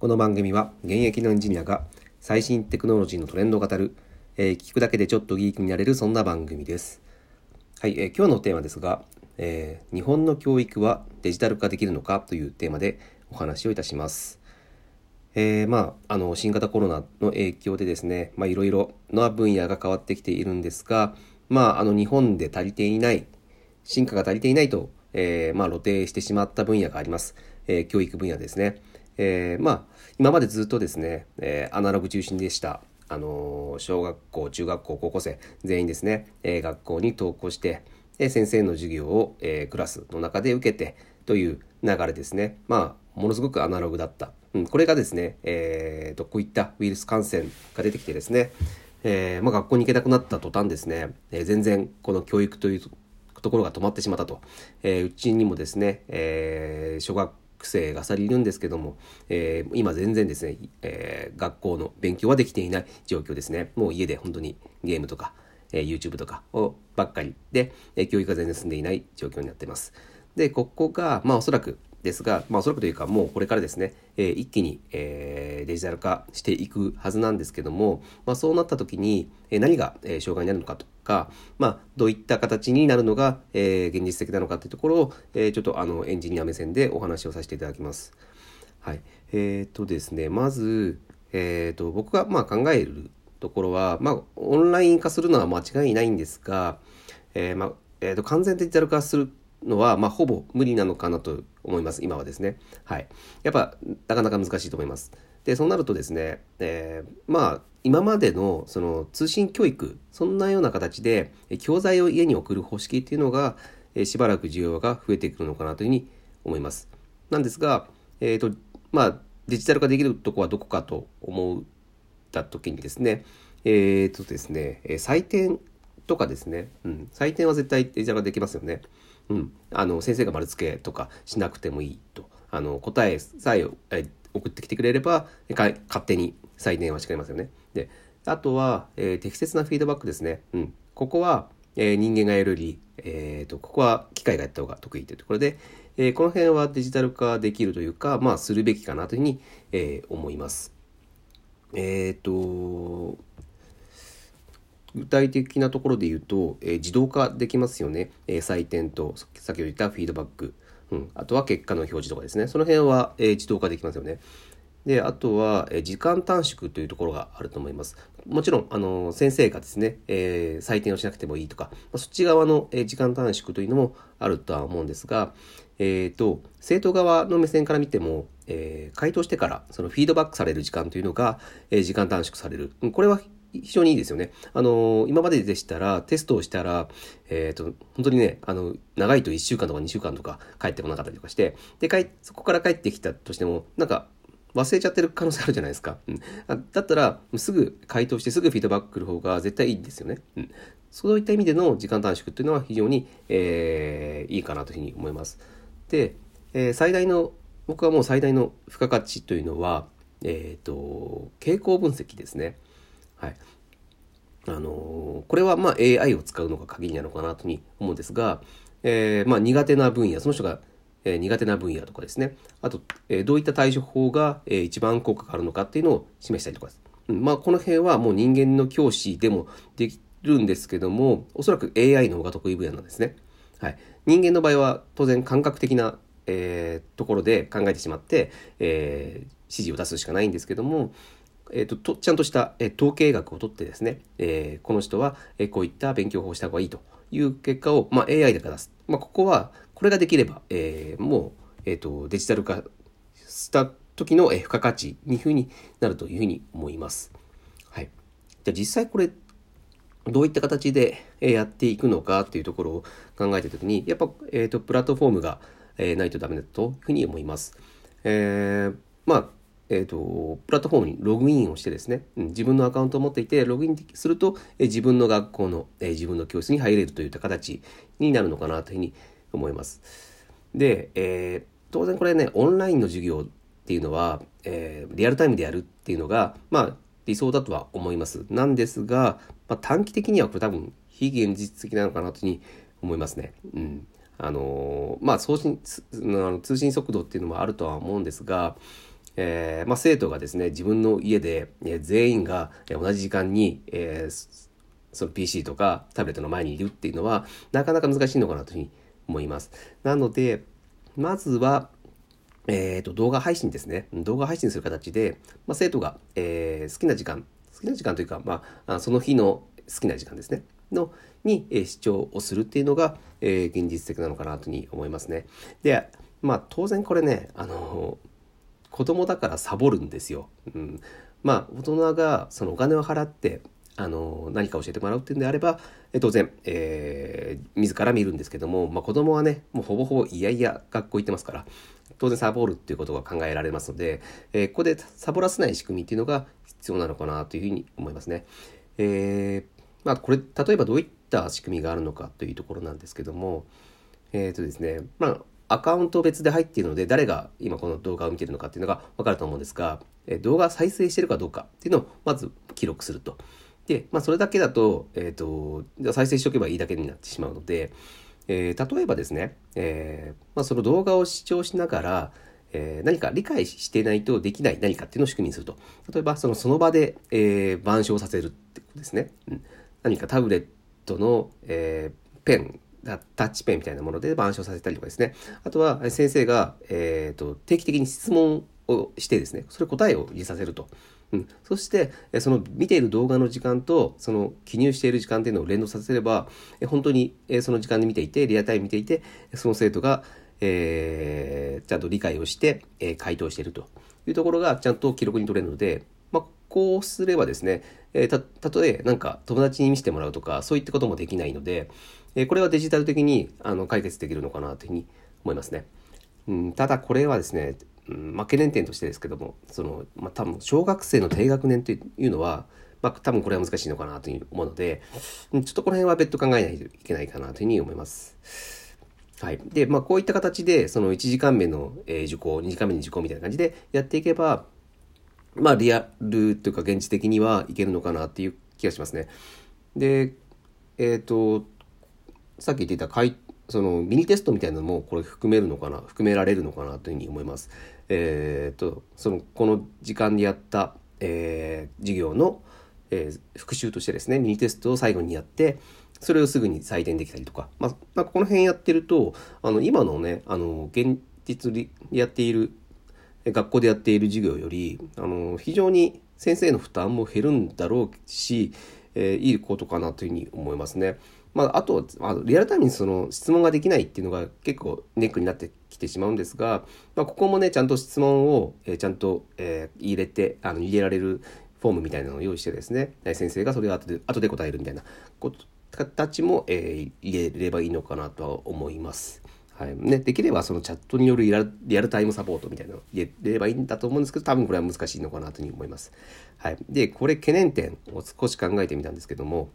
この番組は現役のエンジニアが最新テクノロジーのトレンドを語る、聞くだけでちょっとギークになれるそんな番組です。はい、今日のテーマですが、日本の教育はデジタル化できるのかというテーマでお話をいたします。新型コロナの影響でですね、いろいろな分野が変わってきているんですが、日本で足りていない、進化が足りていないと、露呈してしまった分野があります。教育分野ですね。今までずっとですね、アナログ中心でした。小学校、中学校、高校生全員ですね、学校に登校して、先生の授業を、クラスの中で受けてという流れですね。ものすごくアナログだった。これがですね、こういったウイルス感染が出てきてですね、学校に行けなくなった途端ですね、全然この教育というところが止まってしまったと。うちにもですね、小学生が2人いるんですけども、今全然ですね、学校の勉強はできていない状況ですね。もう家で本当にゲームとか、YouTube とかをばっかりで、教育が全然進んでいない状況になっています。で、ここが、おそらくですが、おそらくというかもうこれからですね、一気に、デジタル化していくはずなんですけども、そうなった時に、何が、障害になるのかとか、どういった形になるのが、現実的なのかというところを、ちょっとエンジニア目線でお話をさせていただきます。はい、ですね、まず、僕が考えるところは、オンライン化するのは間違いないんですが、完全デジタル化するのは、ほぼ無理なのかなと思います。今はですね。はい。やっぱ、なかなか難しいと思います。で、そうなるとですね、今までの、通信教育、そんなような形で、教材を家に送る方式っていうのが、しばらく需要が増えてくるのかなというふうに思います。なんですが、デジタル化できるとこはどこかと思ったときにですね、採点とかですね、採点は絶対デジタル化できますよね。先生が丸付けとかしなくてもいいと、答えさえ送ってきてくれれば勝手に採点はしてくれますよね。で、あとは、適切なフィードバックですね。ここは、人間がやるより、ここは機械がやった方が得意というところで、この辺はデジタル化できるというか、するべきかなというふうに、思います。具体的なところで言うと、自動化できますよね。採点と先ほど言ったフィードバック、あとは結果の表示とかですね。その辺は、自動化できますよね。で、あとは、時間短縮というところがあると思います。もちろん、先生がですね、採点をしなくてもいいとか、そっち側の、時間短縮というのもあるとは思うんですが、生徒側の目線から見ても、回答してからそのフィードバックされる時間というのが、時間短縮される。これは非常にいいですよね。今まででしたら、テストをしたら、本当にね、長いと1週間とか2週間とか帰ってこなかったりとかして、で、そこから帰ってきたとしても、忘れちゃってる可能性あるじゃないですか。だったら、すぐ回答してすぐフィードバックする方が絶対いいんですよね。そういった意味での時間短縮というのは非常に、いいかなというふうに思います。で、僕はもう最大の付加価値というのは、傾向分析ですね。はい、これはAI を使うのが鍵になるのかなというふうに思うんですが、苦手な分野、その人が、苦手な分野とかですね、あと、どういった対処法が、一番効果があるのかっていうのを示したりとかです。この辺はもう人間の教師でもできるんですけども、おそらく AI の方が得意分野なんですね。はい、人間の場合は当然感覚的な、ところで考えてしまって、指示を出すしかないんですけども、ちゃんとした、統計学を取ってですね、この人は、こういった勉強法をした方がいいという結果を、AI だから出す。これができれば、デジタル化した時の、付加価値にいうふうになるというふうに思います。はい。じゃあ実際これ、どういった形でやっていくのかというところを考えたときに、やっぱ、プラットフォームが、ないとダメだというふうに思います。プラットフォームにログインをしてですね、自分のアカウントを持っていて、ログインすると、自分の学校の、自分の教室に入れるといった形になるのかなというふうに思います。で、当然これね、オンラインの授業っていうのは、リアルタイムでやるっていうのが、理想だとは思います。なんですが、短期的にはこれ多分、非現実的なのかなというふうに思いますね。通信速度っていうのもあるとは思うんですが、生徒がですね、自分の家で、全員が同じ時間に、その PC とかタブレットの前にいるっていうのはなかなか難しいのかなというふうに思います。なのでまずは、動画配信ですね。動画配信する形で、生徒が、好きな時間というか、その日の好きな時間ですねに視聴をするっていうのが、現実的なのかなというふうに思いますね。で、当然これね、子供だからサボるんですよ。大人がそのお金を払って何か教えてもらうっていうんであれば、当然、自ら見るんですけども、子供はね、もうほぼいやいや学校行ってますから、当然サボるっていうことが考えられますので、ここでサボらせない仕組みっていうのが必要なのかなというふうに思いますね。これ例えばどういった仕組みがあるのかというところなんですけども、ですね、アカウント別で入っているので、誰が今この動画を見ているのかっていうのが分かると思うんですが、動画再生しているかどうかっていうのをまず記録すると。で、それだけだと、再生しておけばいいだけになってしまうので、例えばですね、その動画を視聴しながら、何か理解していないとできない何かっていうのを仕組みにすると。例えばその場で、板書をさせるってことですね。何かタブレットの、ペン、タッチペンみたいなもので板書させたりとかですね。あとは先生が、定期的に質問をしてですね、それ答えを入れさせると。そしてその見ている動画の時間とその記入している時間っていうのを連動させれば、本当にその時間で見ていて、リアタイム見ていて、その生徒が、ちゃんと理解をして、回答しているというところがちゃんと記録に取れるので、こうすればですね、たとえなんか友達に見せてもらうとかそういったこともできないので、これはデジタル的に解決できるのかなというふうに思いますね。ただこれはですね、懸念点としてですけども、多分小学生の低学年というのは、多分これは難しいのかなという思うので、ちょっとこの辺は別途考えないといけないかなというふうに思います。はい。で、こういった形で、1時間目の受講、2時間目の受講みたいな感じでやっていけば、リアルというか現実的にはいけるのかなっていう気がしますね。で、さっき言っていたミニテストみたいなのもこれ含められるのかなというふうに思います。この時間でやった、授業の、復習としてですね、ミニテストを最後にやって、それをすぐに採点できたりとか、この辺やってると、今のね、現実でやっている、学校でやっている授業より、非常に先生の負担も減るんだろうし、いいことかなというふうに思いますね。あとリアルタイムに質問ができないっていうのが結構ネックになってきてしまうんですが、ここもね、ちゃんと質問を、入れられるフォームみたいなのを用意してですね、先生がそれを後で答えるみたいな形も、入れればいいのかなとは思います。はいね、できればチャットによるリアルタイムサポートみたいなのを入れればいいんだと思うんですけど、多分これは難しいのかなというふうに思います。はい、でこれ懸念点を少し考えてみたんですけども、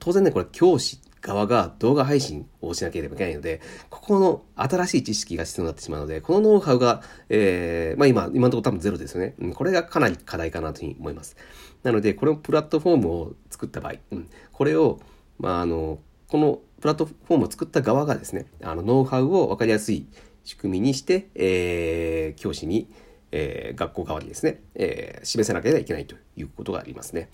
当然ね、これ教師側が動画配信をしなければいけないので、ここの新しい知識が必要になってしまうので、このノウハウが、今のところ多分ゼロですよね。これがかなり課題かなというふうに思います。なので、これをプラットフォームを作った場合、これを、このプラットフォームを作った側がですね、ノウハウを分かりやすい仕組みにして、教師に、学校側にですね、示さなければいけないということがありますね。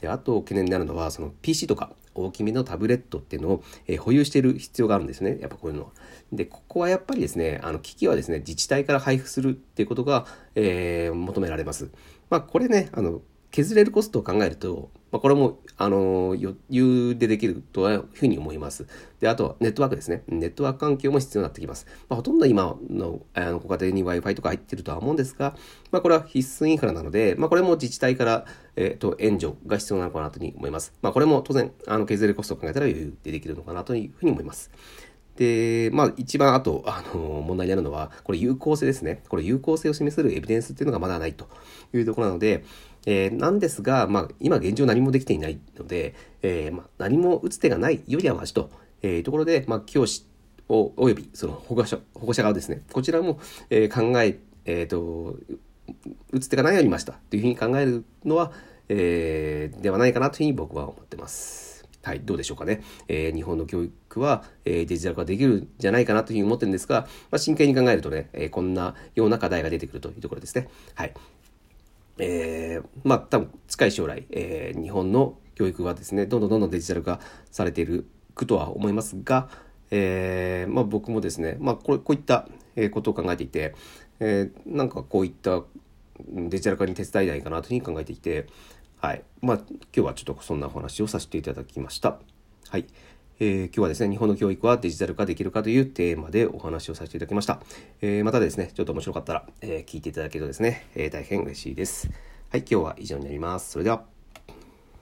で、あと懸念になるのは、PC とか大きめのタブレットっていうのを、保有している必要があるんですね。やっぱこういうのは。で、ここはやっぱりですね、機器はですね、自治体から配布するっていうことが、求められます。これね、削れるコストを考えると、これも、余裕でできるというふうに思います。で、あとはネットワークですね。ネットワーク環境も必要になってきます。ほとんど今の、ご家庭に Wi-Fi とか入ってるとは思うんですが、これは必須インフラなので、これも自治体から、援助が必要なのかなというふうに思います。これも当然、削れるコストを考えたら余裕でできるのかなというふうに思います。で、一番後、問題になるのは、これ有効性ですね。これ有効性を示せるエビデンスっていうのがまだないというところなので、なんですが、今現状何もできていないので、何も打つ手がないよりはマシというところで、教師をおよび保護者側ですね、こちらも、打つ手がないよりましたというふうに考えるのは、ではないかなというふうに僕は思ってます。はい、どうでしょうかね。日本の教育は、デジタル化できるんじゃないかなというふうに思ってるんですが、真剣に考えるとね、こんなような課題が出てくるというところですね。はい。多分近い将来、日本の教育はですね、どんどんデジタル化されているとは思いますが、僕もですね、こういったことを考えていて、こういったデジタル化に手伝いないかなというふうに考えていて、はい。今日はちょっとそんなお話をさせていただきました。はい。今日はですね、日本の教育はデジタル化できるかというテーマでお話をさせていただきました。またですね、ちょっと面白かったら、聞いていただけるとですね、大変嬉しいです。はい。今日は以上になります。それでは。